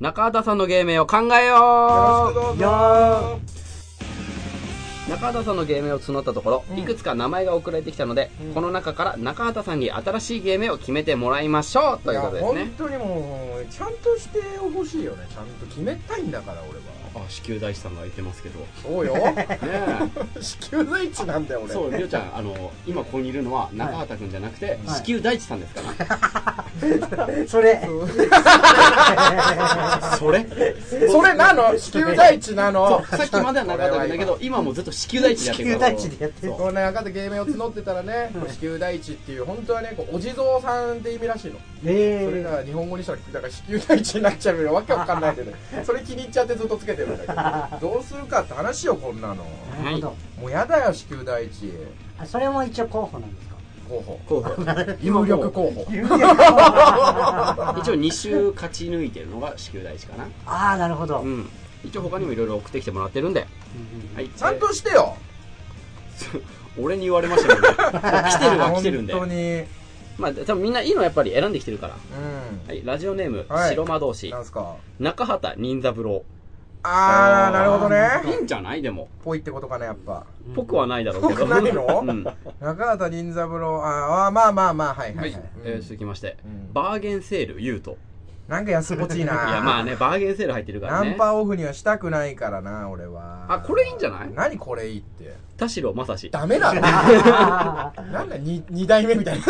中畑さんの芸名を考えよう。中畑さんの芸名を募ったところ、いくつか名前が送られてきたので、この中から中畑さんに新しい芸名を決めてもらいましょうということですね。本当にもうちゃんとしてほしいよね。ちゃんと決めたいんだから俺は。あ、子宮大地さんが空いてますけど。そうよ。子宮大地なんだよ俺。そう、りょうちゃん、今ここにいるのは中畑くんじゃなくて、子宮大地さんですから。それ。それ？それなの？子宮大地なの？さっきまでは中畑くんだけど、今もずっと子宮大地でやってる。子宮大地でやってる。この中畑芸名を募ってたらね、子宮大地っていう本当はね、お地蔵さんって意味らしいの。それが日本語にしたらだから子宮大地になっちゃうよ。わけわかんないけど、それ気に入っちゃってずっとつけてる。どうするかって話よ、こんなの。なるほど。もうやだよ、子宮大地。あ、それも一応候補なんですか？候補。有力候補。一応2週勝ち抜いてるのが子宮大地かな。ああ、なるほど。うん。一応他にもいろいろ送ってきてもらってるんで。はい。ちゃんとしてよ。俺に言われましたけど。来てるんで。本当に。まあ多分みんないいのやっぱり選んできてるから。うん。はい。ラジオネーム白魔道士。なんすか。中畑任三郎。あー、なるほどね。いいんじゃない？でもぽいってことかね、やっぱ。ぽくはないだろうけど。ぽくないの？中畑任三郎。ああ、まあはいはい。続きましてバーゲンセール優斗。なんか安っぽちいな。いや、まあね、バーゲンセール入ってるからね。ナンパオフにはしたくないからな、俺は。あ、これいいんじゃない？何これいいって。田代正史。ダメだね。なんだ、二代目みたい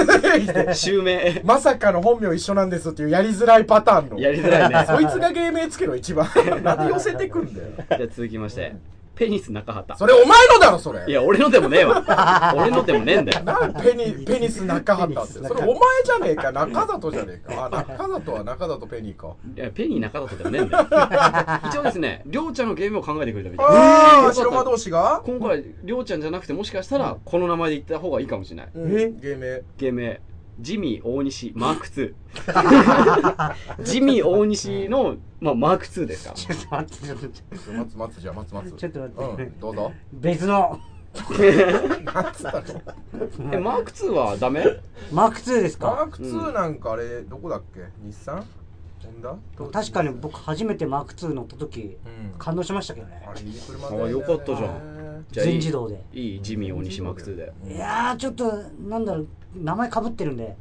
な。襲名。まさかの本名一緒なんですっていうやりづらいパターンの。やりづらいね。そいつが芸名つけろ、一番。何寄せてくんだよ。じゃあ続きまして。ペニス中畑。それお前のだろ、それ。いや、俺のでもねえわ。俺のでもねえんだよ。なんペニス中畑って。それお前じゃねえか、中里じゃねえか。あ、中里は中里ペニーか。いや、ペニー中里でもねえんだよ。一応ですね、りょうちゃんのゲームを考えてくれたみたい。ああ、白馬同士が今回、りょうちゃんじゃなくて、もしかしたら、この名前で言った方がいいかもしれない。芸名。ジミー大西マーク2。ジミー大西の、まあ、マーク2ですか。ちょっと待って、待つ。ちょっと待って。どうぞ。別の。マーク2はダメ？マーク2ですか？マーク2なんかあれ、どこだっけ？日産？確かに僕初めてマーク2乗った時、感動しましたけどね。あれ、いい車だよね。あ、よかったじゃん。全自動で。いいジミー大西マーク2で。いやー、ちょっと、なんだろう。名前かぶってるんで、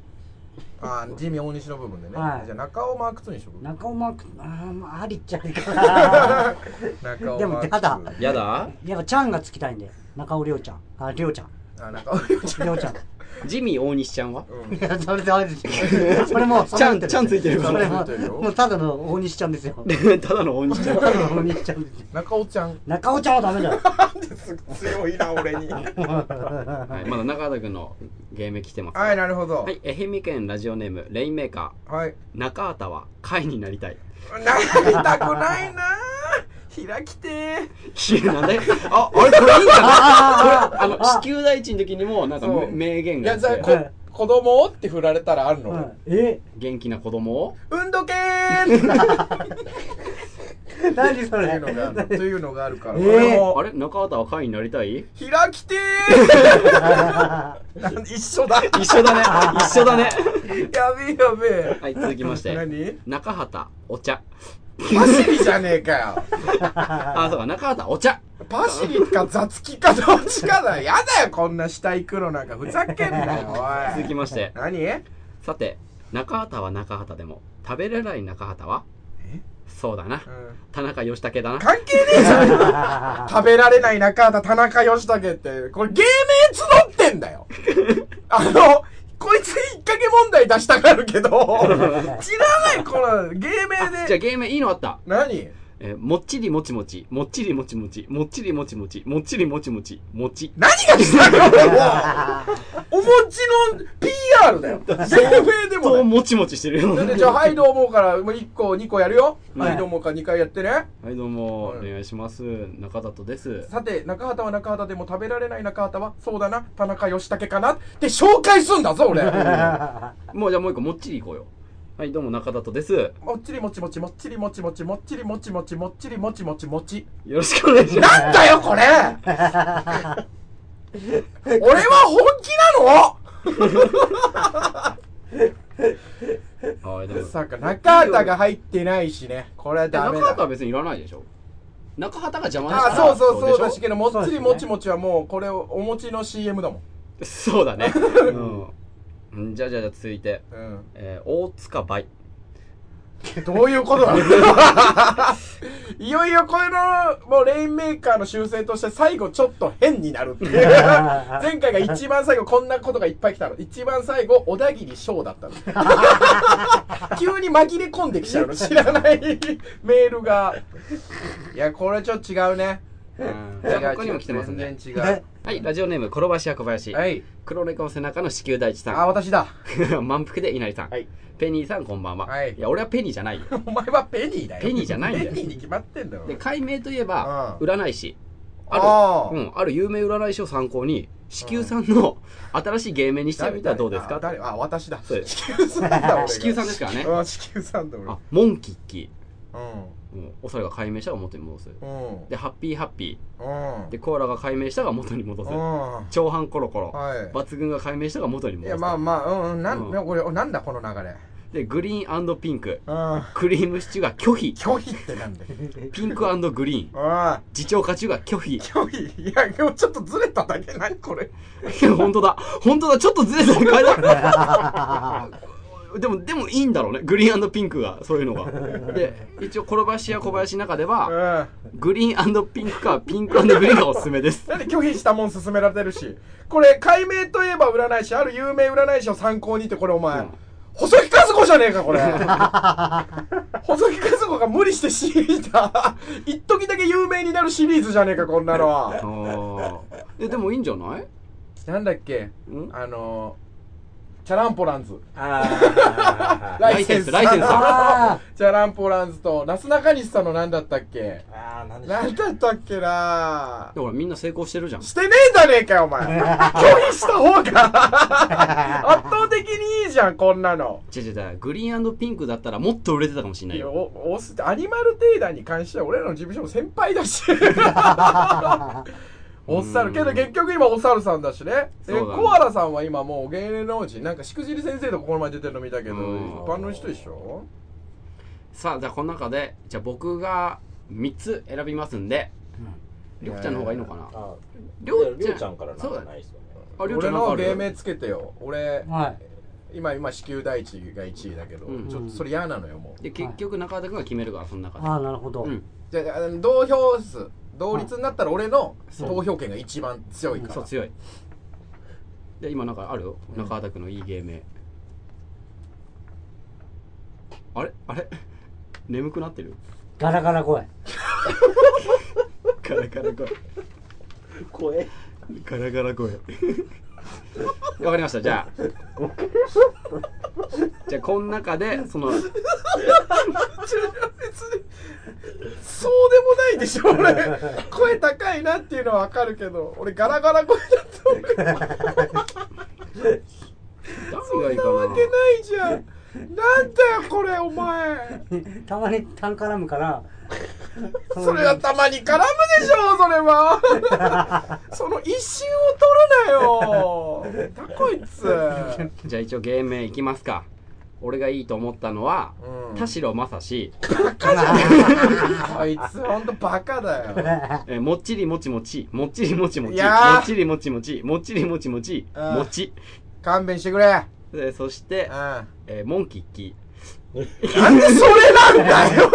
あー、ジミー大西の部分でね。じゃあ中尾マーク2にしよう。中尾マーク、あありっちゃいかな。でもやだやっぱちゃんがつきたいんで、中尾りょうちゃん。あ、りょうちゃん。あ、中尾りょうちゃん。りょうちゃん。ジミー大西ちゃんは？いや、それであれですよ。それもちゃんついてる。それもうただの大西ちゃんですよ。ただの大西ちゃん。ただの大西ちゃんですよ。中尾ちゃんはダメだよ。強いな俺に。はい、まだ中畑君のゲーム来てます。はい、なるほど。はい、愛媛県ラジオネームレインメーカー。はい。中畑は貝になりたい。なりたくないな。開きてー。なんで？あ、あれこれいいんじゃない？子宮大地の時にもなんか名言があって。いや、子供をって振られたらあるの。元気な子供を。運動系。何それ？というのがあるから。あれ、中畑は会員になりたい？開きてー。一緒だね。やべえ。はい、続きまして。何？中畑お茶。パシリじゃねえかよ。あ、そうか、中畑お茶。パシリか雑木かどっちかだよ。やだよ、こんな下行くのなんかふざけんなよ、おい。続きまして。何？さて、中畑は中畑でも、食べれない中畑は？そうだな。田中義武だな。関係ねえじゃん。食べられない中畑、田中義武って、これ芸名募ってんだよ。こいつ引っ掛け問題出したがるけど、知らない、この芸名で。じゃあ芸名いいのあった。何？もっちりもちもち、もっちりもちもち、もっちりもちもち、もっちりもちもち、もち。何がですか？おもちの PR だよ。芸名でも。そう、もちもちしてるよ。じゃあ、はいどうもから、1個、2個やるよ。はいどうもから2回やってね。はいどうも、お願いします。中里です。さて、中畑は中畑でも食べられない中畑は、そうだな、田中義武かなって紹介すんだぞ、俺。もうじゃあもう1個、もっちりいこうよ。はい、どうも中里です。もっちりもちもちもっちりもちもちもっちりもちもちもっちりもちもちもち。よろしくお願いします。なんだよこれ。俺は本気なの？そうか、中畑が入ってないしね。これはダメだ。中畑は別にいらないでしょ。中畑が邪魔したから。あ、そうそうそうだしけど、もっちりもちもちはもうこれお餅の CM だもん。そうだね。うん。じゃあ続いて、大塚バイ。どういうことだ。いよいよこれのもうレインメーカーの修正として最後ちょっと変になるっていう。前回が一番最後こんなことがいっぱい来たの。一番最後小田切翔だったの。急に紛れ込んできちゃうの。知らないメールが。いやこれちょっと違うね。ここにも来てますね。全然違う。はい、ラジオネーム転ばし屋小林、はい、黒猫背中の子宮大地さん、あ、私だ。満腹で稲荷さん、はい、ペニーさんこんばんは、はい、いや俺はペニーじゃないよ。お前はペニーだよ。ペニーじゃないんだよ。ペニーに決まってんだろ。で解明といえば、うん、占い師ある有名占い師を参考に子宮さんの新しい芸名にしてみたらどうですか。誰あ、私だ。子宮さんだ。子宮さんですからね。子宮さんだ俺。あ、モンキッキー、うんおそれが解明したら元に戻す、うん、でハッピーハッピー、うん、でコーラが解明したら元に戻す、うん、長半コロコロ、はい、抜群が解明したら元に戻す。いやまあまあ、うん、なんだこの流れで、グリーン&ピンク、うん、クリームシチューが拒否。拒否ってなんだよ。ピンク&グリーン、次長課中が拒否。拒否。いや、でもちょっとずれただけ。何これ。いや、本当だ、ちょっとずれただけ。でもいいんだろうね。グリーン&ピンクが、そういうのが。で、一応、転ばしや小林の中では、グリーン&ピンクか、ピンク&グリーンがおすすめです。なんで拒否したもん勧められてるし。これ、解明といえば占い師、ある有名占い師を参考にって、これお前、うん、細木数子じゃねえか、これ。細木数子が無理して知りた。一時だけ有名になるシリーズじゃねえか、こんなのは。でもいいんじゃない？なんだっけ？チャランポランズ。ライセンス。チャランポランズと、なすなかにしさんの何だったっけ。何だったっけな。ほら、みんな成功してるじゃん。してねえじゃねえかよ、お前。拒否した方が。圧倒的にいいじゃん、こんなの。違う。グリーン&ピンクだったらもっと売れてたかもしれないよ。アニマルテイダーに関しては、俺らの事務所も先輩だし。おっさるけど結局今おさるさんだしね。コアラさんは今もう芸能人、なんかしくじり先生とかこの前出てるの見たけど、一般の人でしょ。さあ、じゃあこの中でじゃあ僕が3つ選びますんで、りょうちゃんの方がいいのかな。りょうちゃんからなんかないですよね。俺の芸名つけてよ。俺、今子宮大地が1位だけど、ちょっとそれ嫌なのよもう。で結局中畑君が決めるからその中で。ああ、なるほど。じゃあ同票数。同率になったら俺の投票権が一番強いから。そう強い。で今なんかあるよ、中畑君のいい芸名。あれ眠くなってる？ガラガラ声。ガラガラ声。わかりました。じゃあこの中でその別にそうでもないでしょ。俺声高いなっていうのはわかるけど、俺ガラガラ声だとそんなわけないじゃん。なんだよこれお前。たまにタン絡むから。それはたまに絡むでしょそれは。その一瞬を取るなよ。だこいつ。じゃあ一応芸名いきますか。俺がいいと思ったのは、田代正史。バカだよ。あいつほんとバカだよ。もっちりもちもち、もっちりもちもち、もっちりもちもち、もっちりもちもち、もち。勘弁してくれ。そして、モンキッキー。なんでそれなんだよ。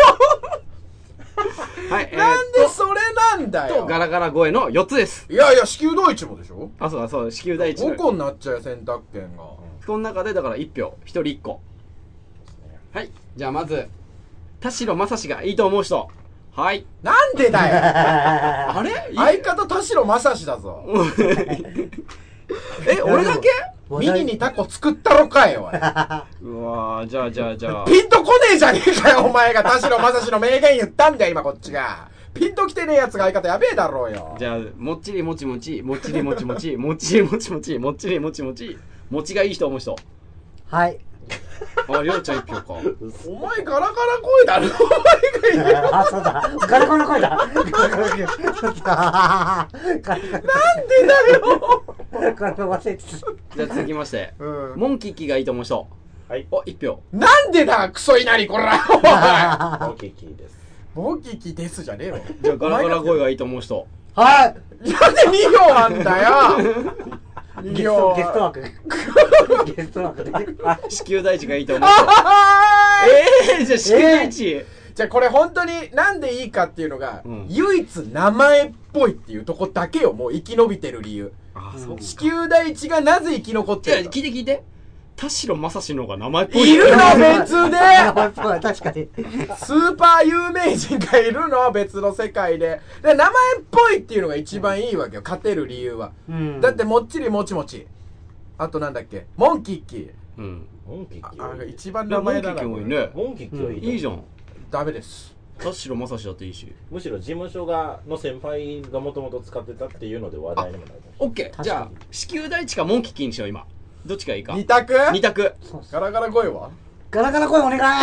はい、なんでそれなんだよ。とガラガラ声の4つです。いやいや、子宮大地もでしょ。あ、そう、子宮大地。5個になっちゃうよ、選択権が。この中でだから1票、1人1個。はい、じゃあまず、田代正史がいいと思う人。はい。なんでだよ。あれ？相方田代正史だぞ。俺だけ？ミニにタコ作ったろかよ。うわぁ、じゃあ。ピンとこねえじゃねえかよ、お前が田代正史の名言言ったんだよ、今こっちが。ピンときてねえやつが相方やべえだろうよ。じゃあ、もっちりもちもち、もっちりもちもち、もっちりもちもち、もっちりもちもち、もちがいい人思う人。はい。あ、りょうちゃん1票か。お前ガラガラ声だろ。お前が言う。あ、そうだ。ガラガラ声だ。なんでだよ。じゃあ続きまして、モンキッキーがいいと思う人。はい、お、1票。なんでだ、クソいなり、こらおい。ボキキです。ボキキですじゃねえよ。じゃあ、ガラガラ声がいいと思う人。はい。なんで2票なんだよ。ゲスト枠。ゲスト枠で。あ、子宮大地がいいと思う人。じゃあ子宮大地。じゃあこれ本当になんでいいかっていうのが、うん、唯一名前っぽいっていうとこだけよ、もう生き延びてる理由。ああ、そう。子宮大地がなぜ生き残ってるの？聞いて聞いて。田代正史の方が名前っぽい。いるの別で。確かに。スーパー有名人がいるの別の世界で。で、名前っぽいっていうのが一番いいわけよ。勝てる理由は。うん、だってもっちりもちもち。あとなんだっけ？モンキッキー。うん。モンキッキー。あれが一番名前だな。モンキッキーもいいね。モンキッキーはいい。いいじゃん。ダメです。田代正史だっていいし、むしろ事務所がの先輩がもともと使ってたっていうので話題にもなる。オッケー。じゃあ子宮大地かモンキッキーにしよう。今どっちがいいか。2択2択。ガラガラ声はガラガラ声お願い。じゃ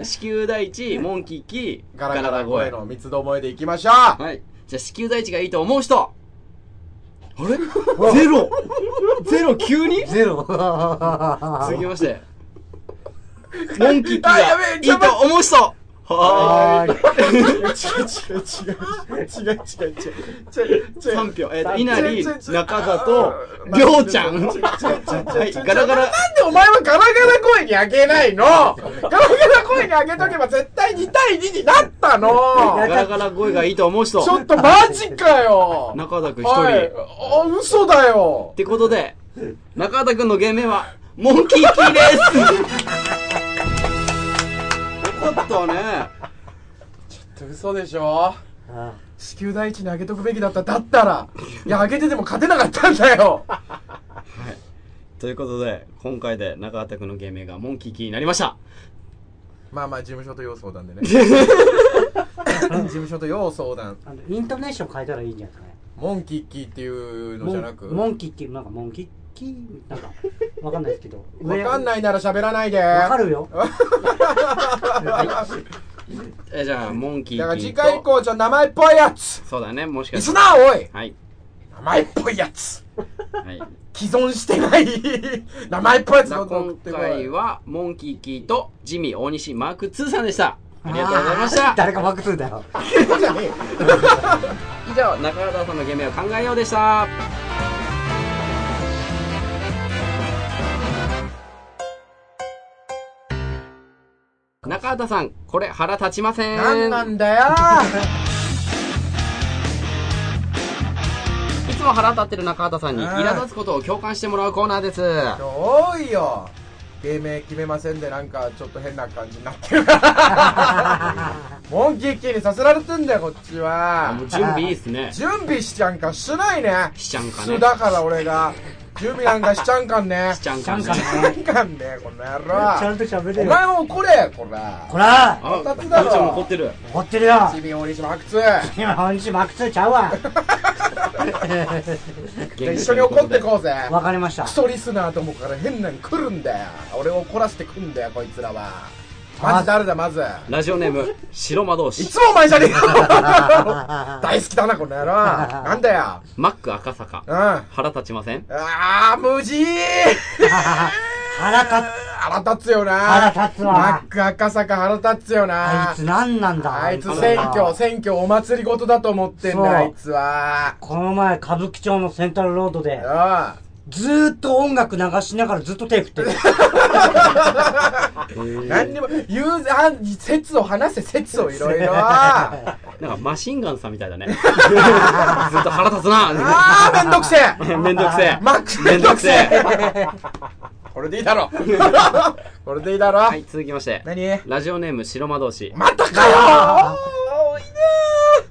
あ子宮大地、モンキッキー、ガラガラ声の三つどもえでいきましょう。はい、じゃあ子宮大地がいいと思う人。あれゼロゼロ、急にゼロ。続きましてモンキッキーがいいと思う人。はーい。違う。3票。稲荷、中里、りょうちゃん。はい、ガラガラ。なんでお前はガラガラ声にあげないの？ガラガラ声にあげとけば絶対2対2になったの。ガラガラ声がいいと思う人。ちょっとマジかよ。中田くん1人。あ、嘘だよ。ってことで、中田くんの芸名は、モンキーキーです。ちょっとね、ちょっと嘘でしょ。子宮大地にあげとくべきだった。だったら、いやあげてても勝てなかったんだよ。はい。ということで今回で中畑君の芸名がモンキーキーになりました。まあまあ事務所と要相談でね。事務所と要相談。イントネーション変えたらいいんじゃないですかね。モンキーキーっていうのじゃなく。モンキーキーなんかモンキー。なんかわかんないですけど、わかんないなら喋らないで。わかるよ。じゃあモンキー。だから次回以降じゃ名前っぽいやつ。そうだね、もしかして。いつなおい。はい。名前っぽいやつ。はい。既存してない名前っぽいやつ。今回はモンキーキーとジミー大西マーク2さんでした。ありがとうございました。誰かマーク2だよ。以上、中畑さんの芸名を考えようでした。中畑さん、これ腹立ちません。なんなんだよ。いつも腹立ってる中畑さんに苛立つことを共感してもらうコーナーです。多いよ。芸名決めませんでなんかちょっと変な感じになってる。モンキーキーにさせられてんだよこっちは。もう準備いいっすね。準備しちゃんかしないね。しちゃんかね。だから俺が。準備なんかしちゃんかんね。しちゃんかんね。しちゃんかんね、この野郎。ちゃんと喋れよ。お前も怒れ、こら。こら。二つだろ。怒ってる。怒ってるよ。チビ大西マーク2。チビ大西マーク2ちゃうわ。一緒に怒ってこうぜ。わかりました。クソリスナーともから変なに来るんだよ。俺を怒らせてくんだよ、こいつらは。まず誰だ、まず。ラジオネーム、白魔道士。いつもお前じゃねえよ。大好きだな、この野郎。なんだよ。マック赤坂。うん。腹立ちません？あー、無事ー。腹立つよな。腹立つわ。マック赤坂腹立つよな。あいつ何なんだ。あいつ選挙お祭りごとだと思ってんだ、あいつは。この前、歌舞伎町のセントラルロードで。うん。ずーっと音楽流しながらずっと手振ってる。何でも説を話せ、説をいろいろ。なんかマシンガンさんみたいだね。ずっと腹立つな。あー、めんどくせえ。めんどくせえ。マックスめんどくせえ。これでいいだろ。これでいいだろ。はい、続きまして。何？ラジオネーム白魔道士。またかよ。多いね。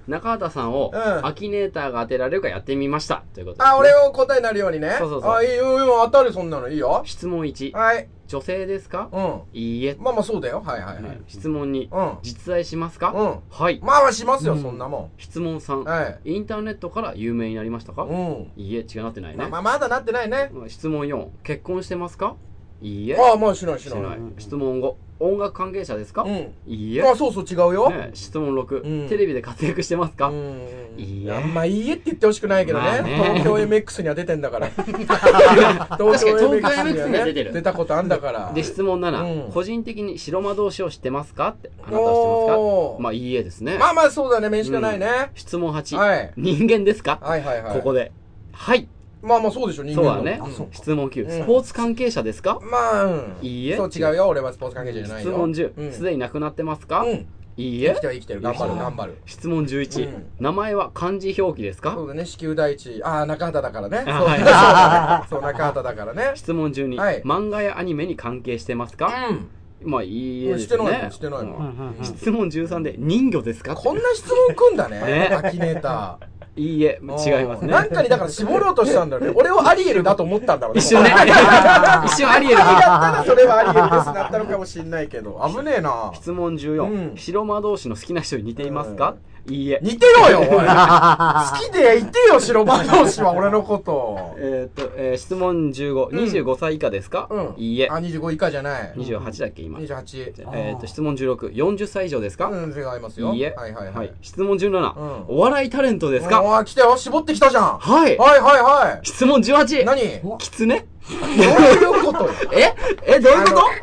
中畑さんをアキネーターが当てられるかやってみましたということですね。あ、俺を答えになるようにね。そうそうそう。あ、いいよ、当たる、そんなのいいよ。質問1。はい。女性ですか？うん。いいえ。まあまあそうだよ。はいはいはい。質問2。うん。実在しますか？うん。はい。まあまあしますよ、そんなもん。質問3。はい。インターネットから有名になりましたか？うん。いいえ、違う、なってないね。まあまだなってないね。質問4。結婚してますか？いいえ。ああ、まあしないしない。質問5、音楽関係者ですか？うん。いいえ。あ、そうそう、違うよ。質問6、テレビで活躍してますか？いいえ。あんまいいえって言ってほしくないけどね。東京MX には出てんだから。東京MX には出てる。出たことあんだから。で、質問7、個人的に白魔導士を知ってますかって、あなたは知ってますか？まあ、いいえですね。まあまあ、そうだね。面識ないね。質問8、人間ですか？はいはいはい。ここで。はい。まあまあそうでしょ、人間の。そうだね。質問9、スポーツ関係者ですか？まあ、いいえ。そう、違うよ。俺はスポーツ関係者じゃないよ。質問10、すでに亡くなってますか？いいえ。生きては生きてる。頑張る、頑張る。質問11、名前は漢字表記ですか？そうだね、子宮第一。ああ、中畑だからね。そう、中畑だからね。質問12、漫画やアニメに関係してますか？まあいいえですね。してないもん。質問13で、人魚ですか？こんな質問くんだね、アキネーター。いいえ、違いますね。なんかにだから絞ろうとしたんだよね。俺をアリエルだと思ったんだろうね。一瞬ね。一瞬アリエルだったらそれはアリエルですなったのかもしんないけど。危ねえな。質問14。白魔導士の好きな人に似ていますか？いいえ。似てろよ、おい。好きでいてよ、白魔導士は俺のこと。質問15。25歳以下ですか？いいえ。あ、25以下じゃない。28だっけ、今。28。質問16。40歳以上ですか？うん、違いますよ。いいえ。はいはいはい。質問17。お笑いタレントですか？ああ、来たよ。絞ってきたじゃん。はい。はいはいはい。質問18。何？キツネ？どういうことよ。どういうこと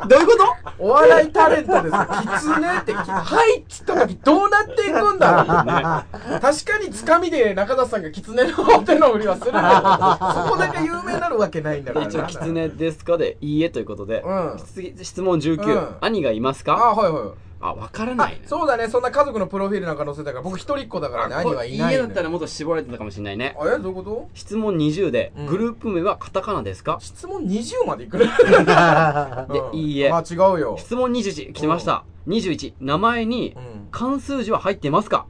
どういうこと？お笑いタレントですか？キツネって、はいっつった時どうなっていくんだろう。確かにつかみで中田さんがキツネの手の振りはするけど、そこだけ有名になるわけないんだから。一応キツネですかでいいえということで、質問19、兄がいますか？あ、はいはい。あ、わからないね。そうだね、そんな家族のプロフィールなんか載せたから、僕一人っ子だからね、兄はいない。家だったらもっと絞られてたかもしれないね。あれ、どういうこと？質問20で、グループ名はカタカナですか？質問20までいくね。いいえ。あ、違うよ。質問21、来てました。21、名前に漢数字は入ってますか？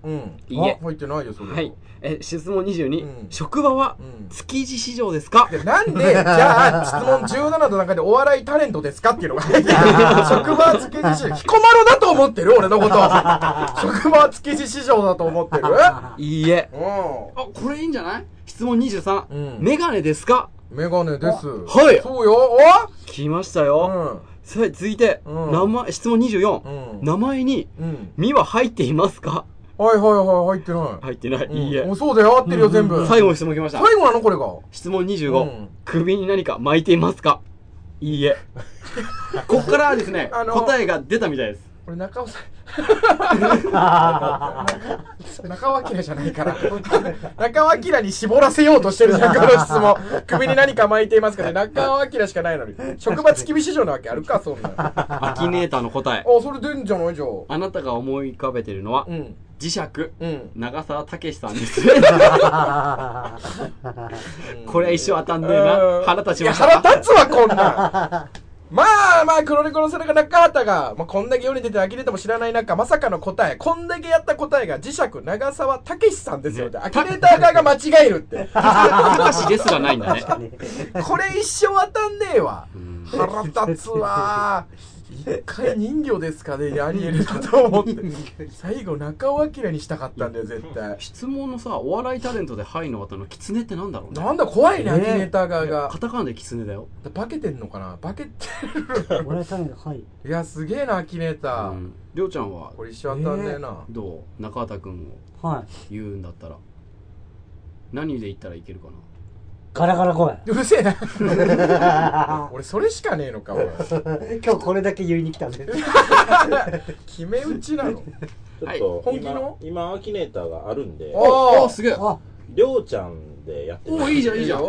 いいえ。入ってないよ、それ。はい。質問22、職場は築地市場ですか？なんで、じゃあ、質問17の中でお笑いタレントですかっていうのが入ってる。職場は築地市場。彦摩呂だと思ってる？俺のこと。職場は築地市場だと思ってる？いいえ。あ、これいいんじゃない？質問23、メガネですか？メガネです。はい。そうよ。お？来ましたよ。さあ、続いて、質問24、名前に、身は入っていますか？はいはいはい、入ってない。入ってない。いいえ。そうだよ、合ってるよ、全部。最後の質問来ました。最後なの、これが。質問25、首に何か巻いていますか？いいえ。ここからはですね、答えが出たみたいです。俺、中尾さん。中尾明じゃないから。中尾明に絞らせようとしてるじゃん、この質問。首に何か巻いていますかね。中尾明しかないのに。職場付き火市場なわけあるか、そんな。アキネーターの答え。あ、それ出んじゃないじゃん。あなたが思い浮かべてるのは、磁石、長澤武さんです。これは一生当たんねえな。腹立ちました。腹立つわ、こんなん。まあまあ、黒猫の背中中畑が、まあ、こんだけ世に出て呆れても知らない中、まさかの答え、こんだけやった答えが磁石、長澤武さんですよって、アキネーター側が間違えるって。高橋ですがないんだね。これ一生当たんねえわ。腹立つわ。一回人魚ですかね、アリエルだと思って。最後、中尾明にしたかったんだよ、絶対。質問のさ、お笑いタレントでハイの後のキツネってなんだろうね。なんだ、怖いね、アキネーター側が。カタカナでキツネだよ。化けてんのかな？化けてる。お笑いタレント、はい。いや、すげえな、アキネーター。りょうちゃんは、これ一緒当たんねえな。どう？中畑くんを言うんだったら。何で言ったらいけるかな？ガラガラ声。うるせえな。俺それしかねえのか。今日これだけ言いに来たんで。決め打ちなの。ちょっと今アキネーターがあるんで。ああすげえ。りょうちゃんでやってる。おいいじゃんいいじゃん。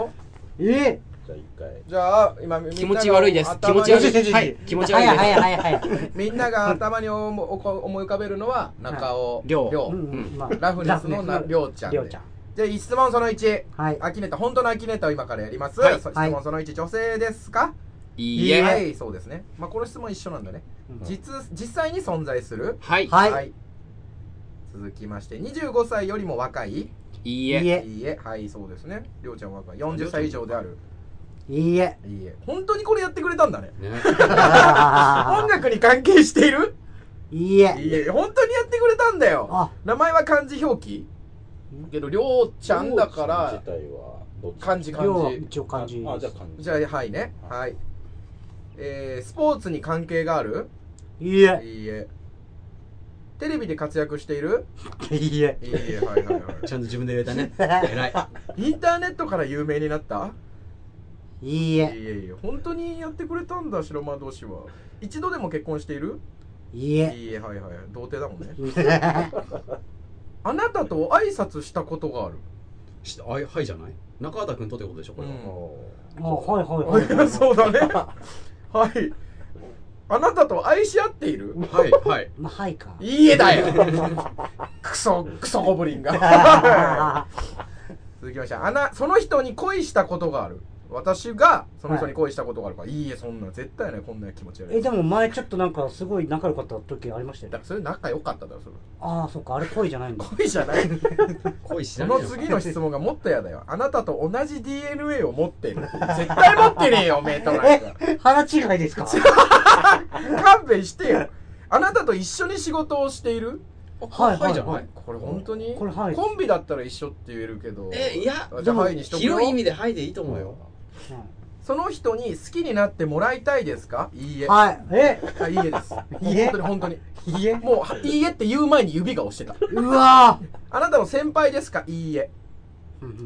ええ。じゃあ一回。じゃあ今気持ち悪いです。気持ち悪いです。はい気持ち悪いです。はい。みんなが頭に思い浮かべるのは中尾りょうラフネスのりょうちゃんで。じゃあ、質問その1。はい。アキネーター、本当のアキネーターを今からやります。はい。質問その1、女性ですか？いいえ。はい、そうですね。まあ、この質問一緒なんだね。実際に存在する？はい。はい。続きまして、25歳よりも若い？いいえ。いいえ。はい、そうですね。りょうちゃんは若い。40歳以上である。いいえ。いいえ。本当にこれやってくれたんだね。音楽に関係している？いいえ。いいえ。本当にやってくれたんだよ。名前は漢字表記？けどりょうちゃんだから漢字。一応漢字。じゃあはいね。はい。スポーツに関係がある？いいえ。いいえ。テレビで活躍している？いいえ。いいえ、はいはいはい。ちゃんと自分で言えたね。偉い。インターネットから有名になった？いいえ。いいえいいえ。本当にやってくれたんだ、白魔同士は。一度でも結婚している？いいえ。いいえ、はいはい。童貞だもんね。あなたと挨拶したことがある？はいじゃない？中畑君とってことでしょ、これは。はいはいはい。そうだね。はい。あなたと愛し合っている？はいはい。まあ、はいか。いいえだよ。クソゴブリンが。続きまして、その人に恋したことがある。私がその人に恋したことがあるから、いいえ、そんな絶対ない、こんな気持ち悪い。でも前ちょっとなんかすごい仲良かった時ありましたよね。だからそれ仲良かっただろ、それ。ああ、そっか、あれ恋じゃないんだ。恋じゃない。恋しない。その次の質問がもっとやだよ。あなたと同じ DNA を持ってる。絶対持ってねえよ、おめえとなんか。腹違いですか？勘弁してよ。あなたと一緒に仕事をしている？はいじゃない。これ本当にコンビだったら一緒って言えるけど、いや、じゃあはいにしとくよ。広い意味ではいでいいと思うよ。その人に好きになってもらいたいですか？いいえ。はい。いいえです。本当にいいえ。もういいえって言う前に指が押してた。うわー。あなたの先輩ですか？いいえ。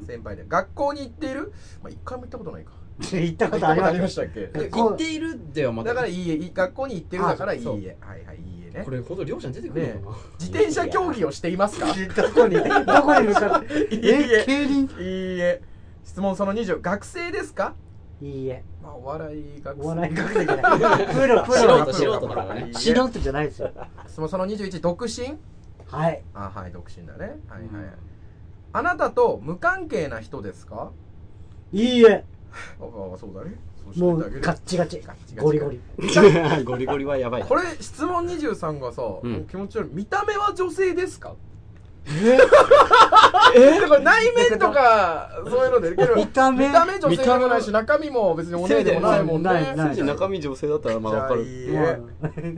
先輩で学校に行っている？まあ一回も行ったことないか。行ったことありましたっけ？行っているではまただからいいえ。学校に行ってるだからいいえ。はいはい、いいえね。これほど両者に出てくるのかな。自転車競技をしていますか？どこに向かっていいえ。いいえ。質問その20、学生ですか？いいえ。まあお笑い学生。お笑い学生じゃない。素人だからね。素人じゃないですよ。質問その21、独身？はい。あ、はい、独身だね。はいはい。あなたと無関係な人ですか？いいえ。ああ、そうだね。もうガッチガチゴリゴリゴリゴリはやばい。これ質問23がさ、気持ち悪い。見た目は女性ですか？内面とかそういうので見た目女性でもないし、中身も別にお姉でもないもんね。中身女性だったらまあわかる。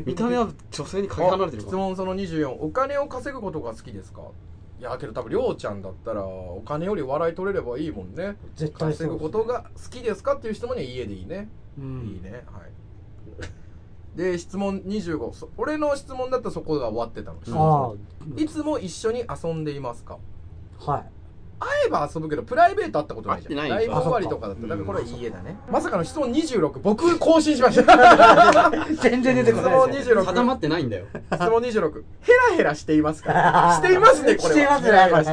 見た目は女性にかけ離れてる。質問その24、お金を稼ぐことが好きですか？いやけど多分りょうちゃんだったらお金より笑い取れればいいもんね。絶対そうですね。稼ぐことが好きですかっていう質問には家でいいね。いいね。はい。で質問25、俺の質問だったらそこが終わってたの。いつも一緒に遊んでいますか？はい。会えば遊ぶけどプライベート会ったことないじゃん。ライブ終わりとかだったらこれはいいえだね。まさかの質問26、僕更新しました。全然出てこないですよ。固まってないんだよ。質問26、ヘラヘラしていますか？していますね。これはし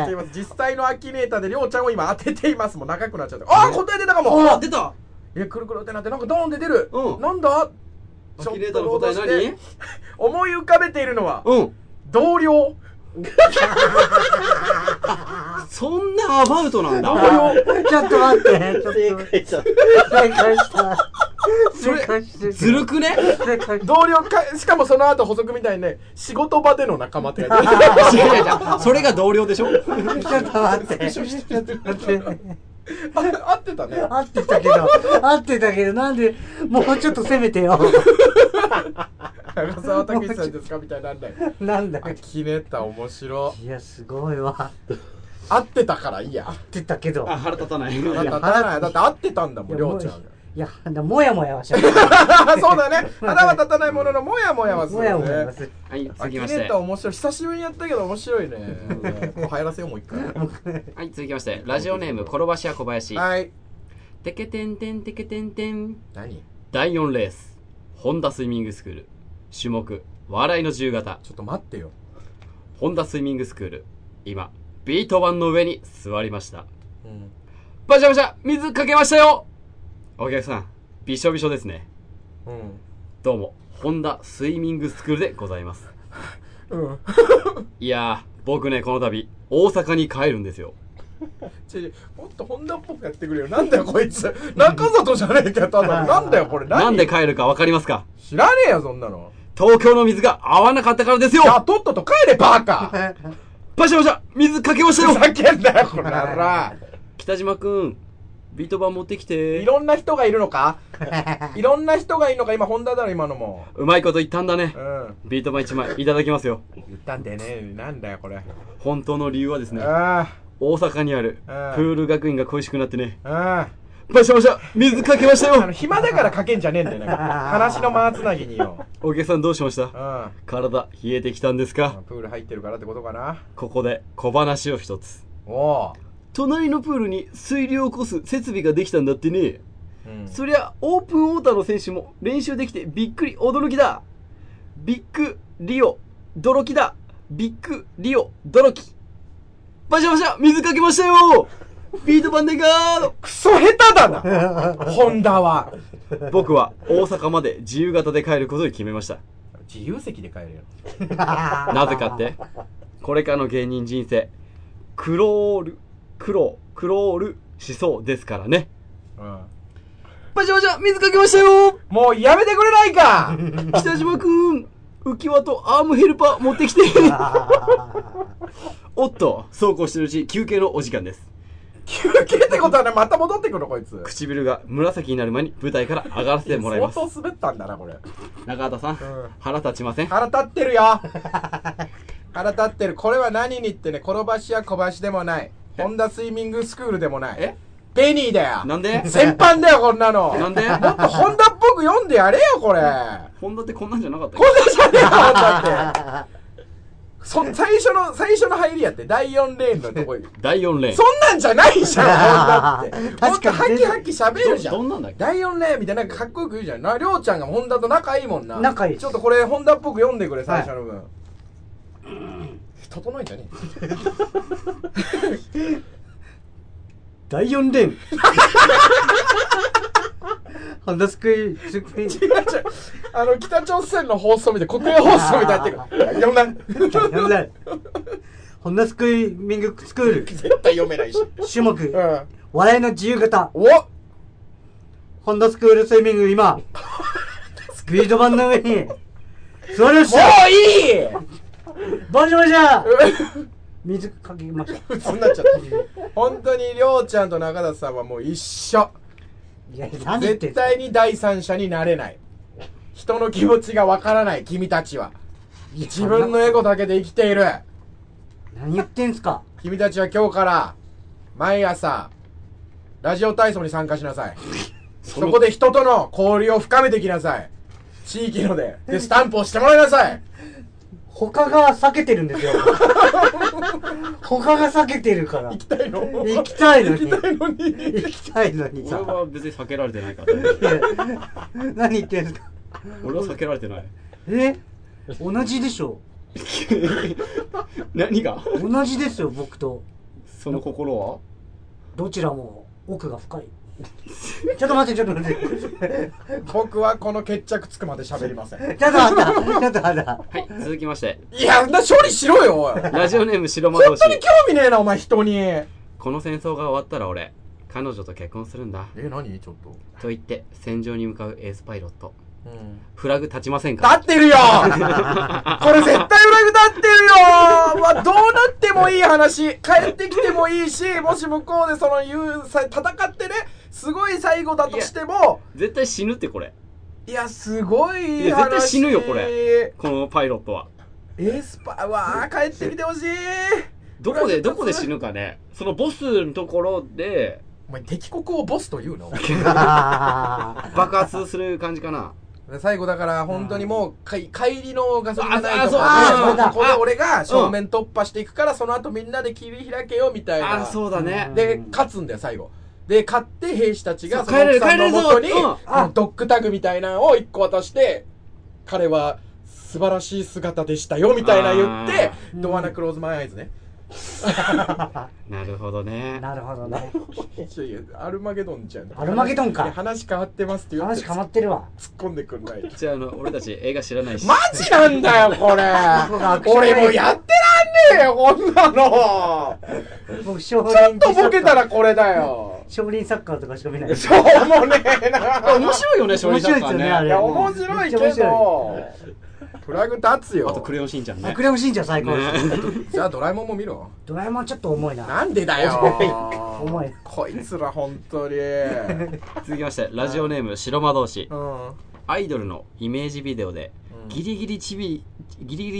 ています。実際のアキネーターでりょうちゃんを今当てています。もう長くなっちゃって。ああ、答え出たかも。あ、出た。いや、くるくるってなってなんかドーンって出る。なんだアキネーターの答え何？思い浮かべているのは同僚。そんなアバウトなんだ。ちょっと待って。正解した。それずるくね。同僚か、しかもその後補足みたいにね、仕事場での仲間ってやつ。違う違う。それが同僚でしょ。ちょっと待って。合ってたね。合ってたけどなんでもうちょっと攻めてよ。長澤たけしさんですかみたいなんだよ。なんだよ。キネタ面白。いやすごいわ。合ってたからいいや。合ってたけど。あ、腹立たない。腹立たない。だって合ってたんだもん、りょうちゃん。いや、もやもやはしゃべる。そうだね。腹は立たないもののもやもやはするね。もやもやはする。はい、続きまして。キネタ面白い。久しぶりにやったけど面白いね。もう流行らせようもう一回。はい、続きまして。ラジオネーム転ばし屋小林。はい。てけてんてんてけてんてん。何？第4レース。ホンダスイミングスクール。種目、笑いの自由形。ちょっと待ってよ。ホンダスイミングスクール、今ビート板の上に座りました。バシャバシャ水かけましたよ。お客さんびしょびしょですね。どうもホンダスイミングスクールでございます。いやー、僕ねこの度大阪に帰るんですよ。もっとホンダっぽくやってくれよ。なんだよこいつ。中里じゃねえってやったんだ。なんだよこれ。なんで帰るかわかりますか？知らねえよそんなの。東京の水が合わなかったからですよ。じゃあとっとと帰れバカ。バシャバシャ水かけましたよ。ふざけんなよこの野郎。北島くん、ビート板持ってきて。いろんな人がいるのか。いろんな人がいるのか。今ホンダだろ今のも。うまいこと言ったんだね。ビート板1枚いただきますよ。言ったんだよね。なんだよこれ。本当の理由はですね、大阪にあるプール学院が恋しくなってね、マシャマシャ水かけましたよ。暇だからかけんじゃねえんだよ。なんか話の間つなぎによ。お客さんどうしました、うん、体冷えてきたんですか。プール入ってるからってことかな。ここで小話を一つ。おー、隣のプールに水流を起こす設備ができたんだってね、うん、そりゃオープンウォーターの選手も練習できてびっくり驚きだ。ビッグリオ驚きだ。ビッグリオ驚き。バシャバシャ水かけましたよ。ビート板でガード。クソ下手だなホンダは。僕は大阪まで自由形で帰ることに決めました。自由席で帰るよなぜかってこれからの芸人人生苦労しそうですからね。うん。バシャバシャ水かけましたよ。もうやめてくれないか北島くん、浮き輪とアームヘルパー持ってきておっと、そうこうしてるうち休憩のお時間です。休憩ってことはね、また戻ってくるのこいつ。唇が紫になる前に舞台から上がらせてもらいます。相当滑ったんだなこれ。中畑さん、うん、腹立ちません？腹立ってるよ腹立ってる。これは何にってね、転ばしや小橋でもない、ホンダスイミングスクールでもない、ベニーだよ。なんで先般だよこんなの。なんでもっとホンダっぽく読んでやれよこれ。ホンダってこんなんじゃなかったっけ。こんなんじゃねえよホンダって最初の入りやって第4レーンのとこ行く第4レーンそんなんじゃないじゃんホンダってもっとハキハキ喋るじゃん。どんなんだっけ第4レーンみたいな、かっこよく言うじゃんな。りょうちゃんがホンダと仲いいもんな。仲いい。ちょっとこれホンダっぽく読んでくれ最初の分、はい、整えんじゃねえ第4レーンホンダスクイーン。違う違う、北朝鮮の放送みたい、国営放送みたいになってる。読めない読めない。ホンダスクイミングスクール絶対読めないし。種目、うん、笑いの自由形。おホンダスクールスイミング今ビート板の上に座りました。もういいバシャバシャ水かけました普通になっちゃった本当にりょうちゃんと中田さんはもう一緒。いや絶対に第三者になれない。人の気持ちがわからない君たちは自分のエゴだけで生きている。何言ってんすか。君たちは今日から毎朝ラジオ体操に参加しなさいそこで人との交流を深めてきなさい。地域のでスタンプをしてもらいなさい他が避けてるんですよ他が避けてるから行きたいの行きたいのに行きたいのに俺は別に避けられてないからね何言ってんすか。俺は避けられてない。同じでしょ何が同じですよ僕と。その心はどちらも奥が深いちょっと待って僕はこの決着つくまで喋りませんちょっと待ったはい続きまして。いや処理しろよラジオネーム白魔道士。本当に興味ねえなお前人に。この戦争が終わったら俺彼女と結婚するんだ。何ちょっとと言って戦場に向かうエースパイロット、うん、フラグ立ちませんか。立ってるよこれ絶対フラグ立ってるよ、まあ、どうなってもいい話、帰ってきてもいいし、もし向こうでその戦ってねすごい最後だとしても絶対死ぬってこれ。いやすごい話。いや絶対死ぬよこれ。このパイロットはエスパーは帰ってきてほしいどこで死ぬかね。そのボスのところでお前敵国をボスと言うの爆発する感じかな。最後だから本当にもう帰りのガソリンがないとか、ここで俺が正面突破していくからその後みんなで切り開けよみたいな。あそうだね。で勝つんだよ最後で、勝って兵士たちがその奥さんの元にドッグタグみたいなのを1個渡して、彼は素晴らしい姿でしたよみたいな言って、ドアナクローズマイアイズねなるほどねなるほどねアルマゲドンじゃん。アルマゲドンか。話変わってますって言って話変わってるわ。突っ込んでくんない。じゃあ俺たち映画知らないしマジなんだよこれ俺もうやってらんねえよこんなの僕ちょっとボケたらこれだよ少林サッカーとかしか見ない。しょうもねえな面白いよね少林サッカーね。面白いけどフラグ立つよ。あとクレヨンしんちゃんね。クレヨンしんちゃん最高です。じゃあドラえもんも見ろ。ドラえもんちょっと重いな。なんでだよ重い。こいつら本当に続きましてラジオネーム白魔道士。アイドルのイメージビデオでギリギリ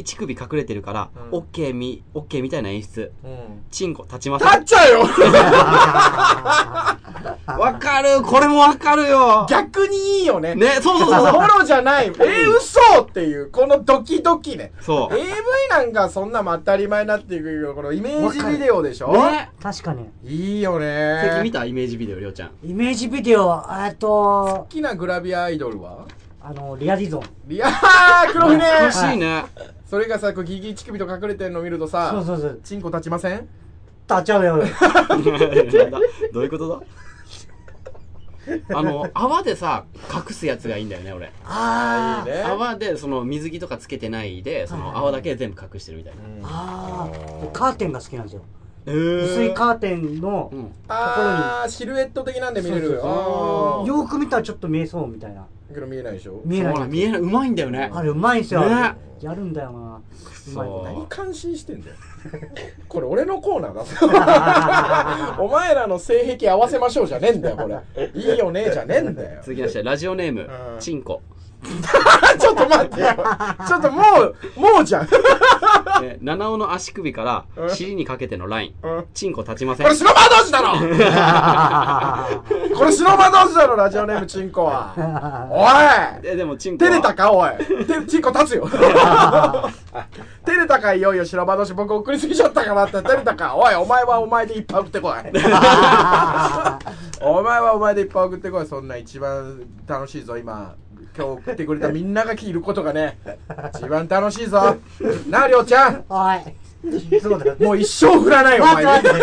乳首隠れてるから、うん、オッケーみたいな演出、うん、チンコ立ちません。立っちゃうよ。わかる、これもわかるよ。逆にいいよね。ね、そうそうそう。もろじゃない。嘘っていうこのドキドキね。そう。AV なんかそんなも当たり前になっていくよ。このイメージビデオでしょ。ね、確かに。いいよね。最近見たイメージビデオ、りょうちゃん。イメージビデオは好きなグラビアアイドルは？リアリゾン。黒船。欲しいね。それがさ、こうギギチクビと隠れてるの見るとさ、そうそうそう。チンコ立ちません？立っちゃうよ。どういうことだ？泡でさ、隠すやつがいいんだよね、俺。ああ、いいね。泡で、その水着とかつけてないで、その泡だけ全部隠してるみたいな。ああ、カーテンが好きなんですよ。薄いカーテンのところに、ああ、シルエット的なんで見れる。そうそうそう。あ、よく見たらちょっと見えそうみたいな。だけど見えないでしょ。見えない。見えない。うまいんだよね、あれ。うまいんすよ、ね、やるんだよな。うまい。何感心してんだよ。これ俺のコーナーだ。お前らの性癖合わせましょうじゃねえんだよ、これ。いいよねじゃねえんだよ。次まして、ラジオネームチンコ。ちょっと待ってよ。ちょっともうじゃん。七尾の足首から尻にかけてのライン、チンコ立ちません。これスノーバー同士だろ。これスノーバー同士だろ。ラジオネームチンコは。おい。でもチンコ照れたか、おい。チンコ立つよ。照れたか。いよいよスノーバー同士、僕送りすぎちゃったかなって。照れたか。おい、お前はお前でいっぱい送ってこい。お前はお前でいっぱい送ってこい。そんな一番楽しいぞ、今日送ってくれたみんなが着ることがね、一番楽しいぞ。なあ、りょうちゃん。おい。そうだ。もう一生振らないよ、お前。待って、ち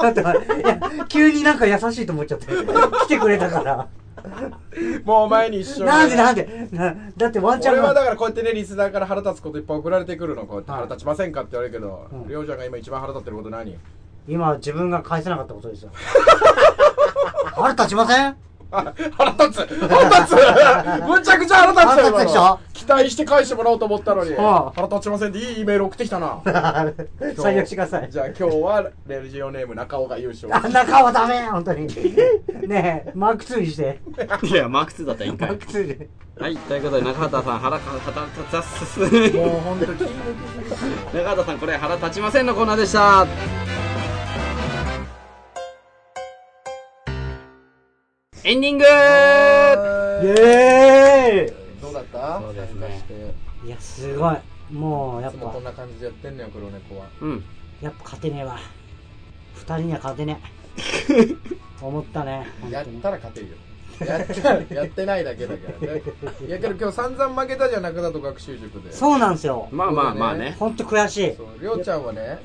ょっと待って。いや、急になんか優しいと思っちゃって。来てくれたから。もうお前に一生。なんで。だってワンちゃんが。俺はだからこうやってね、リスナーから腹立つこといっぱい送られてくるの。こうやって腹立ちませんかって言われるけど、りょうちゃんが今一番腹立ってること何？今自分が返せなかったことですよ。腹立ちません？腹立つ。むちゃくちゃ腹立つよ。期待して返してもらおうと思ったのに、腹立ちませんっていいメール送ってきたな。最悪してください。じゃあ今日はレジオネーム中尾が優勝。中尾ダメよ、本当に。ねえ、マーク2にして。いや、マーク2だったらいいんかい。マーク2で。はい、ということで、中畑さん、腹立たす。もう本当に中畑さん、これ腹立ちませんのコーナーでした。エンディング。イエーイ。どうだった？そうですね。いや、すごい。もうやっぱいつもこんな感じでやってんのよ、黒猫は。うん。やっぱ勝てねえわ。二人には勝てねえ。思ったね。やったら勝てるよ。やってないだけだからね。いやけど今日散々負けたじゃなくだと、学習塾で。そうなんですよ。まあね。ほんと悔しい。そう、りょうちゃんはね、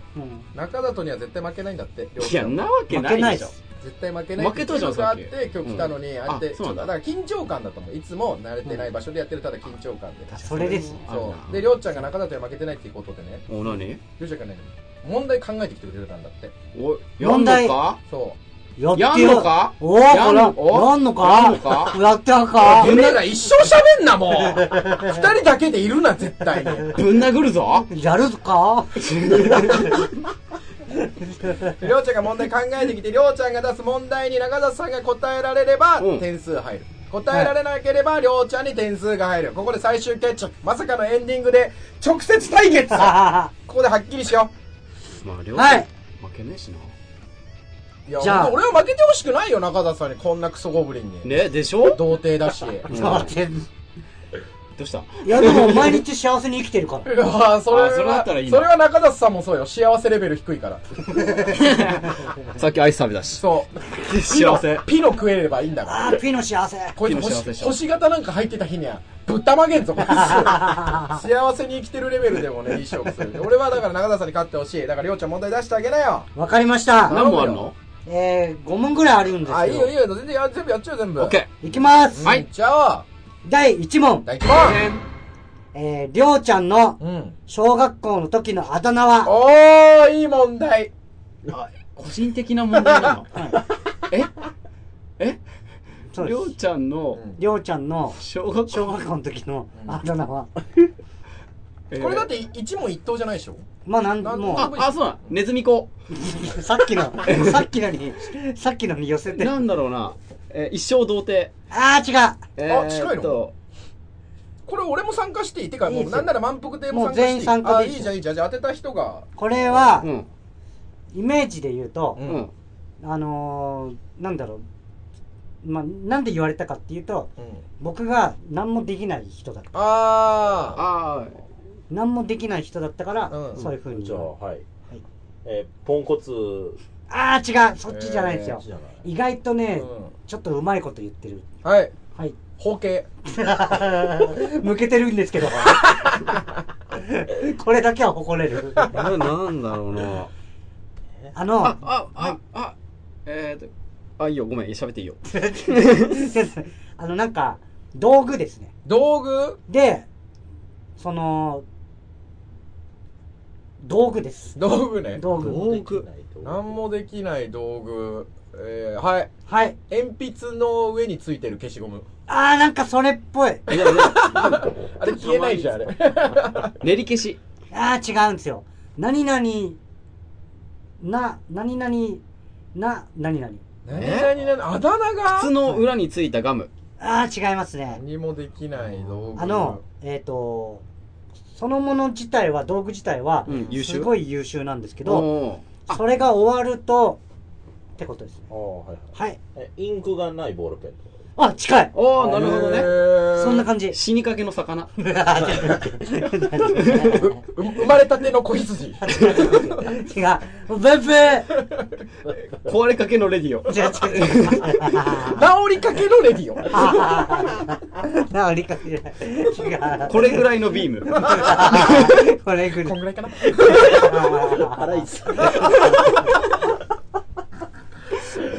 中里には絶対負けないんだって。いや、なわけないでしょ。絶対負けない。負けたじゃん、さっき。今日来たのに、あって、ちょっとだから緊張感だと思う。いつも慣れてない場所でやってる、ただ緊張感で。それですね。そう。で、りょうちゃんが中里には負けてないっていうことでね。お、なに？りょうちゃんがね、問題考えてきてくれたんだって。お、問題？そう。やんのかおぉ、やんのかやってやんか。ぶんなら一生喋んな、もう。二人だけでいるな、絶対に。ぶん殴るぞ。やるか。りょうちゃんが問題考えてきて、りょうちゃんが出す問題に中田さんが答えられれば点数入る。答えられなければ、りょうちゃんに点数が入る。ここで最終決着。まさかのエンディングで直接対決。ここではっきりしよう。まあ、りょうちゃん負けねえしな。いや、俺は負けてほしくないよ、中田さんに。こんなクソゴブリンにね。でしょ、童貞だし。どうした？いや、でも毎日幸せに生きてるから。いや、それだったらいい。それは中田さんもそうよ。幸せレベル低いから。さっきアイス食べたし。そう幸せ。ピノ食えればいいんだから。あ、ピノ幸せ。こいつ星型なんか入ってた日にはぶったまげんぞ。幸せに生きてるレベルでもね、いい勝負する。俺はだから中田さんに勝ってほしい。だからりょうちゃん問題出してあげなよ。わかりました。何問あるの？5問ぐらいあるんですけど。あ、いいよ。全然全部やっちゃう、全部。オッケー。いきまーす。はい。じゃあ、第1問。りょうちゃんの、小学校の時のあだ名は？おー、いい問題。個人的な問題なの？えりょうちゃんの、小学校の時のあだ名は？これだって一問一答じゃないでしょ。まあなんでも。あ、そうなの。ネズミ子。さっきのに寄せて。なんだろうな。一生童貞。ああ、違う。近いの。これ俺も参加していいってか、もうなんなら満腹でも参加していい、もう全員参加でいい。あ、いいじゃんいいじゃん。じゃあ当てた人がこれは、うん、イメージで言うと、うん、なんだろう、まあ、なんで言われたかっていうと、うん、僕が何もできない人だった。ああ、何もできない人だったから、うん、そういう風に。じゃあはい、はい、ポンコツ。ああ違う、そっちじゃないですよ。意外とね、うん、ちょっとうまいこと言ってる。はいはい。包茎。向けてるんですけど。これだけは誇れる。なんだろうな。あ、いいよ、ごめん、喋っていいよ。なんか、道具ですね。道具で、その、道具です。道具ね。道具。何もできない道具。はい。はい。鉛筆の上についてる消しゴム。あー、なんかそれっぽい。いやいやあれ消えないじゃん、あれ。練り消し。あー、違うんですよ。何々、何々、何々。あだ名が靴の裏についたガム。ああ違いますね。何もできない道具。そのもの自体は、道具自体は、うん、すごい優秀なんですけど、それが終わるとってことですね。はい、はいはい、インクがないボールペン。あ、近い。おー、なるほどね。そんな感じ。死にかけの魚。生まれたての子羊。違う。ベンペ壊れかけのレディオ。違う違う。治りかけのレディオ。治りかけじゃない。違う。これぐらいのビーム。これぐらい。こんぐらいかな。ハライチ。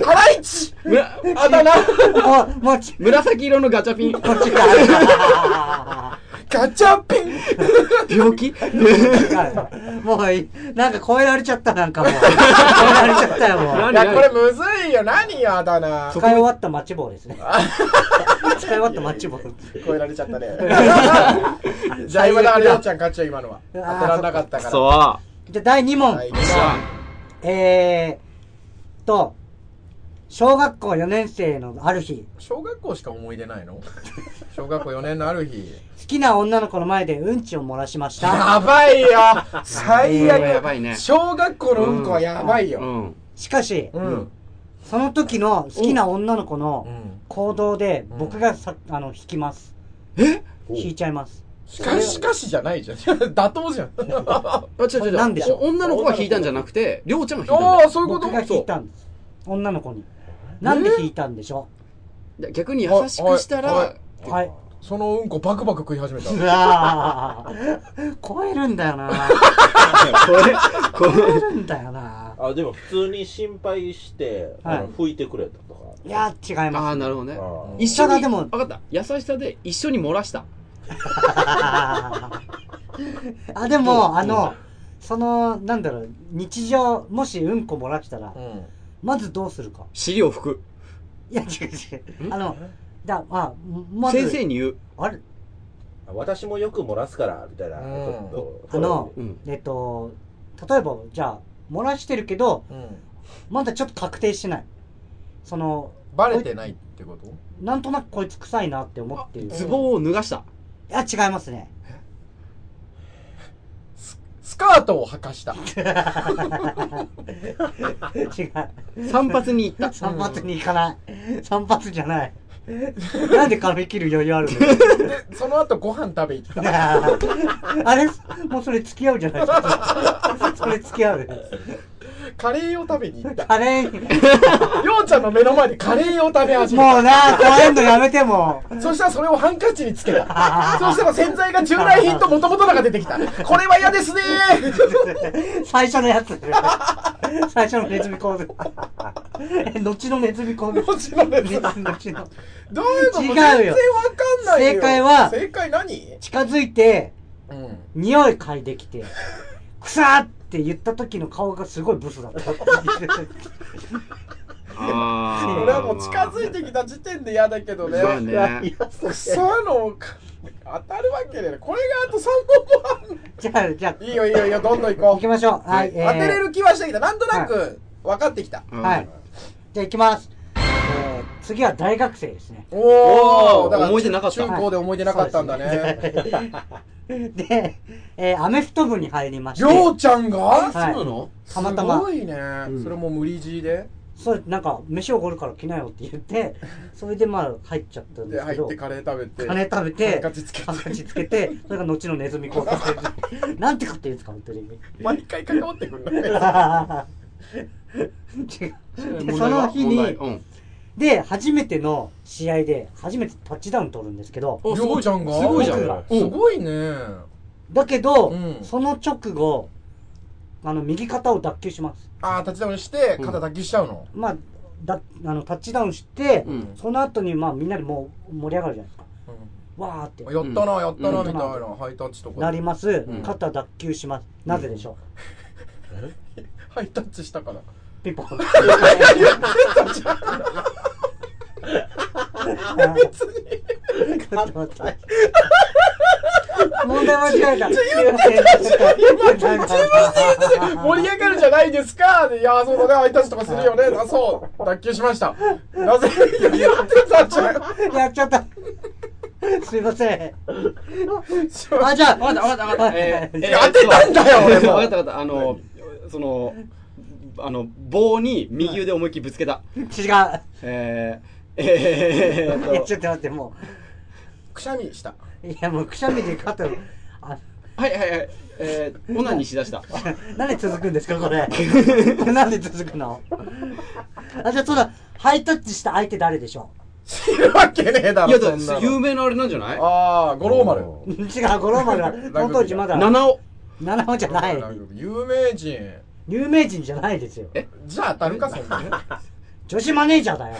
ハライチあだ名紫色のガチャピン。ガチャピン病気もういい。なんか超えられちゃった、なんかもう。超えられちゃったよ、もう。いや、これむずいよ。何よ、あだ名。使い終わったマッチ棒ですね。使い終わったマッチ棒。超えられちゃったね。じゃあ今だ、りょうちゃん勝っちゃう、今のは。当てられなかったから。そう。じゃあ第2問。小学校4年生のある日。小学校しか思い出ないの？小学校4年のある日。好きな女の子の前でうんちを漏らしました。やばいよ。最悪。やばいね。小学校のうんこはやばいよ。うん、しかし、うん、その時の好きな女の子の行動で僕が引きます。え？引いちゃいます。しかしじゃないじゃん。妥当じゃん。なんでしょう。女の子が引いたんじゃなくて、りょうちゃんが引いたんだよ。ああ、そういうこと？僕が引いたんです。女の子に。なんで引いたんでしょう、逆に優しくしたら、はい。そのうんこバクバク食い始めた。超えるんだよな。超えるんだよな。あ、でも普通に心配して、拭いてくれたとか。いや、違います。ああ、なるほどね。一緒に、でも、わかった。優しさで一緒に漏らした。あ、でも、なんだろう、日常、もしうんこ漏らしたら、まずどうするか。尻を拭く。いや、違う。まず先生に言う。あれ私もよく漏らすから、みたいな。例えば、じゃあ、漏らしてるけど、まだちょっと確定してない。バレてないってこと？なんとなくこいつ臭いなって思ってる。ズボンを脱がした。いや、違いますね。スカートを履かした。違う。散髪に行った。散髪に行かない。散髪じゃない。なんで髪切る余裕あるの？で、その後ご飯食べ行った。あれもうそれ付き合うじゃないですか。それ付き合う。カレーを食べに行った。カレー。ようちゃんの目の前でカレーを食べ始めた。もうな、こうのやめても。そしたらそれをハンカチにつけた。そしたら洗剤が従来品と元々のが出てきた。これは嫌ですねー。最初のやつ。最初のネズミ講座。後のネズミ講座。後のネズミ講座。どういうのも全然わかんないよ。正解何？近づいて、匂い嗅いできて、くさーって言った時の顔がすごいブスだった。それはもう近づいてきた時点で嫌だけどね。そうね。そうの当たるわけでね。これがあと3問もある。じゃあいいよどんどん行こう。行きましょう。はい。当てれる気はしてきた。なんとなく分かってきた。はい。じゃあ行きます。次は大学生ですね。おお、だから思い出なかった。中高で思い出なかったんだね。はい、で、アメフト部に入りました。りょうちゃんが、はい、そうなの？たまたま。すごいね。それも無理強いで。そうなんか飯おごるから来なよって言って、それでまあ入っちゃったんですけど。で入ってカレー食べて。カレー食べて。ハンカチつけて。ハンカチつけて。それが後のネズミ高校生。なんて勝手ですか本当に。毎回関わってくるんだね。違う。その日に。うんで、初めての試合で、初めてタッチダウン取るんですけど。あ、すごいじゃんが。すごいじゃん。すごいね。だけど、うん、その直後、右肩を脱臼します。ああ、タッチダウンして、肩脱臼しちゃうの、うん、まあ、タッチダウンして、うん、その後に、まあ、みんなでもう盛り上がるじゃないですか。うん、わーって。やったな、やったな、みたいな、ハイタッチとか。なります。肩脱臼します。なぜでしょう、うん、ハイタッチしたから。ピンポン。いやいや、言ってたじゃん。別に問題間違えた。盛り上がるじゃないですか。いやそうだね、ハイタッチとかするよね。あそう脱臼しました。なぜ言ってたじゃん。やっちゃった。すいません。あじゃあ分かった分かった分かった。当てたんだよ俺も。分かった分かった棒に右腕を思いっきりぶつけた。違う。ちょっと待って、もう。くしゃみした。いや、もうくしゃみで肩を。はいはいはい。オナニーしだした。なんで続くんですか、これ。なんで続くのあ、じゃあ、そうだ、ハイタッチした相手誰でしょう知るわけねえだろ。いや、だって有名なあれなんじゃないああ、五郎丸。違う、五郎丸は、その当時まだ。七尾。七尾じゃない。有名人じゃないですよ。えじゃあ当たるかそんなね。女子マネージャーだよ。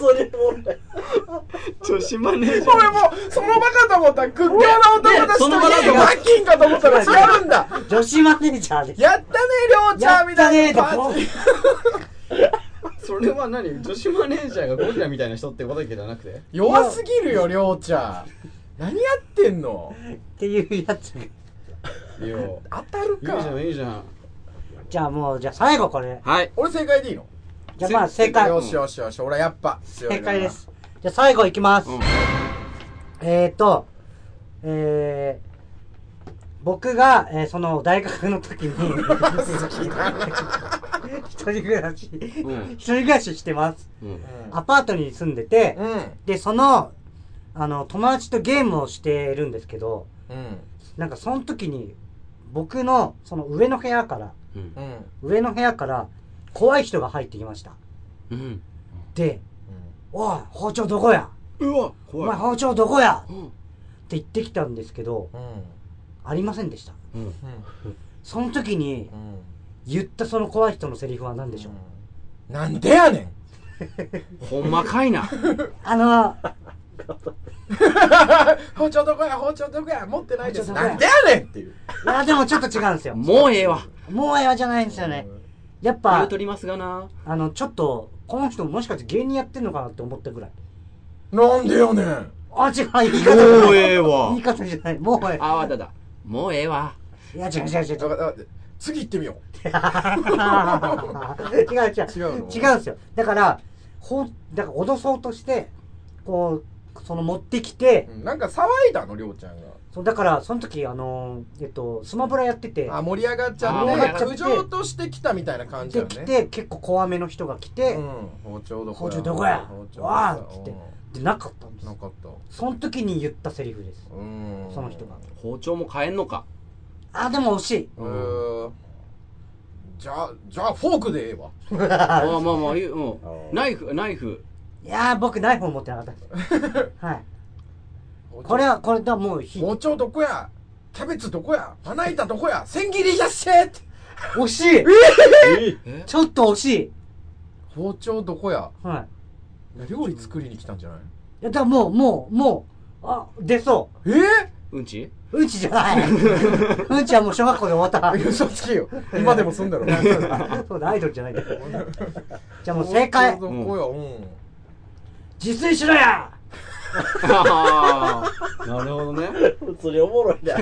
それ問題。女子マネージャー。俺もその場かと思ったら屈強な男たちとマッキンかと思ったら違うんだ。女子マネージャーです。やったねりょうちゃんみたいな。それは何？女子マネージャーがゴジラみたいな人ってことだけじゃなくて。弱すぎるよりょうちゃん。何やってんの？っていうやつ。当たるか。いいじゃんいいじゃん。じゃあもうじゃあ最後これ。はい。俺正解でいいの？じゃあまあ正解。よしよしよし。俺やっぱ正解です。じゃあ最後いきます。うん、僕が、その大学の時に一人暮らししてます。うん、アパートに住んでて、うん、でその友達とゲームをしてるんですけど、うん、なんかその時に僕のその上の部屋から怖い人が入ってきました、うん、で、うん、おい包丁どこやうわ怖いお前包丁どこや、うん、って言ってきたんですけど、うん、ありませんでした、うんうん、その時に言ったその怖い人のセリフは何でしょう、うん、なんでやねんほんまかいな包丁どこや包丁どこや持ってないですなんでやねんっていういやでもちょっと違うんですよもうええわもうええわじゃないんですよねやっぱ言うとりますがなちょっとこの人もしかして芸人やってんのかなって思ったぐらいなんでやねんあ違う言い方もうええわ言い方じゃないもうええあわだだもうええわいや違う次行ってみよう違うんですよだから脅そうとしてこうその持ってきて、うん、なんか騒いだのりょうちゃんがそうだからその時スマブラやっててあ盛り上がっちゃって苦情として来たみたいな感じだよねで来て結構怖めの人が来て、うん、包丁どこやわーって言ってでなかったんですなかったその時に言ったセリフですうんその人が包丁も買えんのかあでも惜しいじゃあフォークでええわあまあうんナイフいやー僕ナイフを持ってなかったはいこれだもう包丁どこやキャベツどこやまな板どこや千切りやっせーって惜しいちょっと惜しい包丁どこやはい料理作りに来たんじゃないいやだからもうあ出そううんちじゃないうんちはもう小学校で終わった嘘つきよ今でもすんだろそうだアイドルじゃないけどじゃあもう正解包丁どこやうん自炊しろやなるほどねそれおもろいな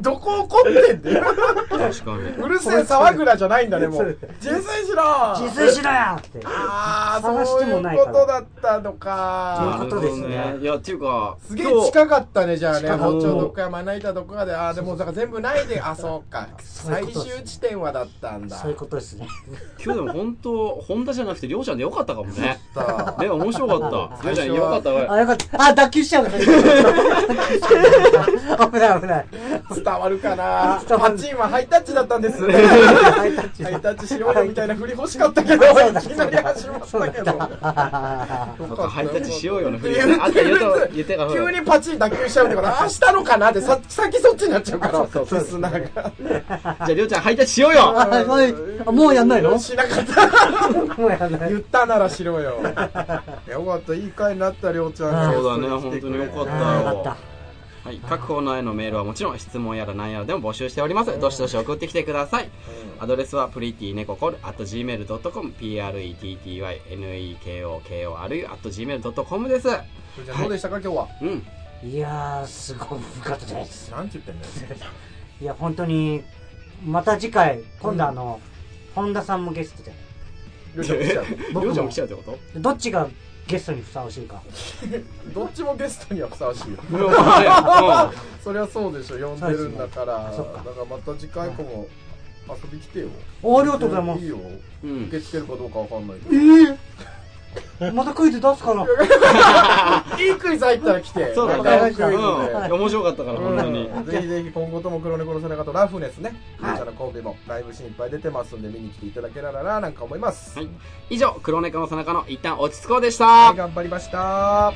どこ怒ってんだよ。確かに。うるせえ騒ぐなじゃないんだね、もう。自炊しろ自炊しろやって。ああ、そういうことだったのか。そういうことですね。いや、っていうか。すげえ近かったね、じゃあね。包丁どっかやまな板どっかで、ああ、でもだから全部ないで、あ、そうか。最終地点はだったんだ。そういうことですね。今日でも本当、本田じゃなくて、りょうちゃんでよかったかもね。でも面白かった。りょうちゃんよかったわ。あ、よかった。あ、脱臼しちゃう。危ない危ない。伝わるかな。8チームはハイタッチだったんです。ハイタッチしようよみたいな振り欲しかったけど、いきなり始まったけど。ハイタッチしようよの振り。急にパチン打球しちゃうってから、あ、したのかなって先そっちになっちゃうから。そうそう。砂が。じゃありょうちゃんハイタッチしようよ。もうやんないの？しなかった。もうやんない。言ったならしろよ。よかったいい回になったりょうちゃん。そうだね本当によかったよ。はい、各コーナーへのメールはもちろん質問やら何やらでも募集しております。どしどし送ってきてください。アドレスは prettynekkokor@gmail.com prettynekkokor@gmail.com です。どうでしたか、はい、今日は、うん、いやーすごく深かったです。なんて言ってんだよ。いや本当にまた次回今度本田さんもゲストでりょうちゃんも来ちゃうってこと？どっちがゲストにふさわしいか。どっちもゲストにはふさわしいよ。そりゃそうでしょ、呼んでるんだから。だからまた次回以降も遊び来てよ。ありがとうございます。いいよ、受け付けるかどうかわかんないけど。またクイズ出すかな。いいクイズ入ったら来て。そうだね、面白かったから本当に。ぜひぜひ今後とも黒猫の背中とラフネスね、こちらのコンビもライブシーンいっぱい出てますんで見に来ていただけたらななんか思います。以上、黒猫の背中の一旦落ち着こうでした。頑張りました。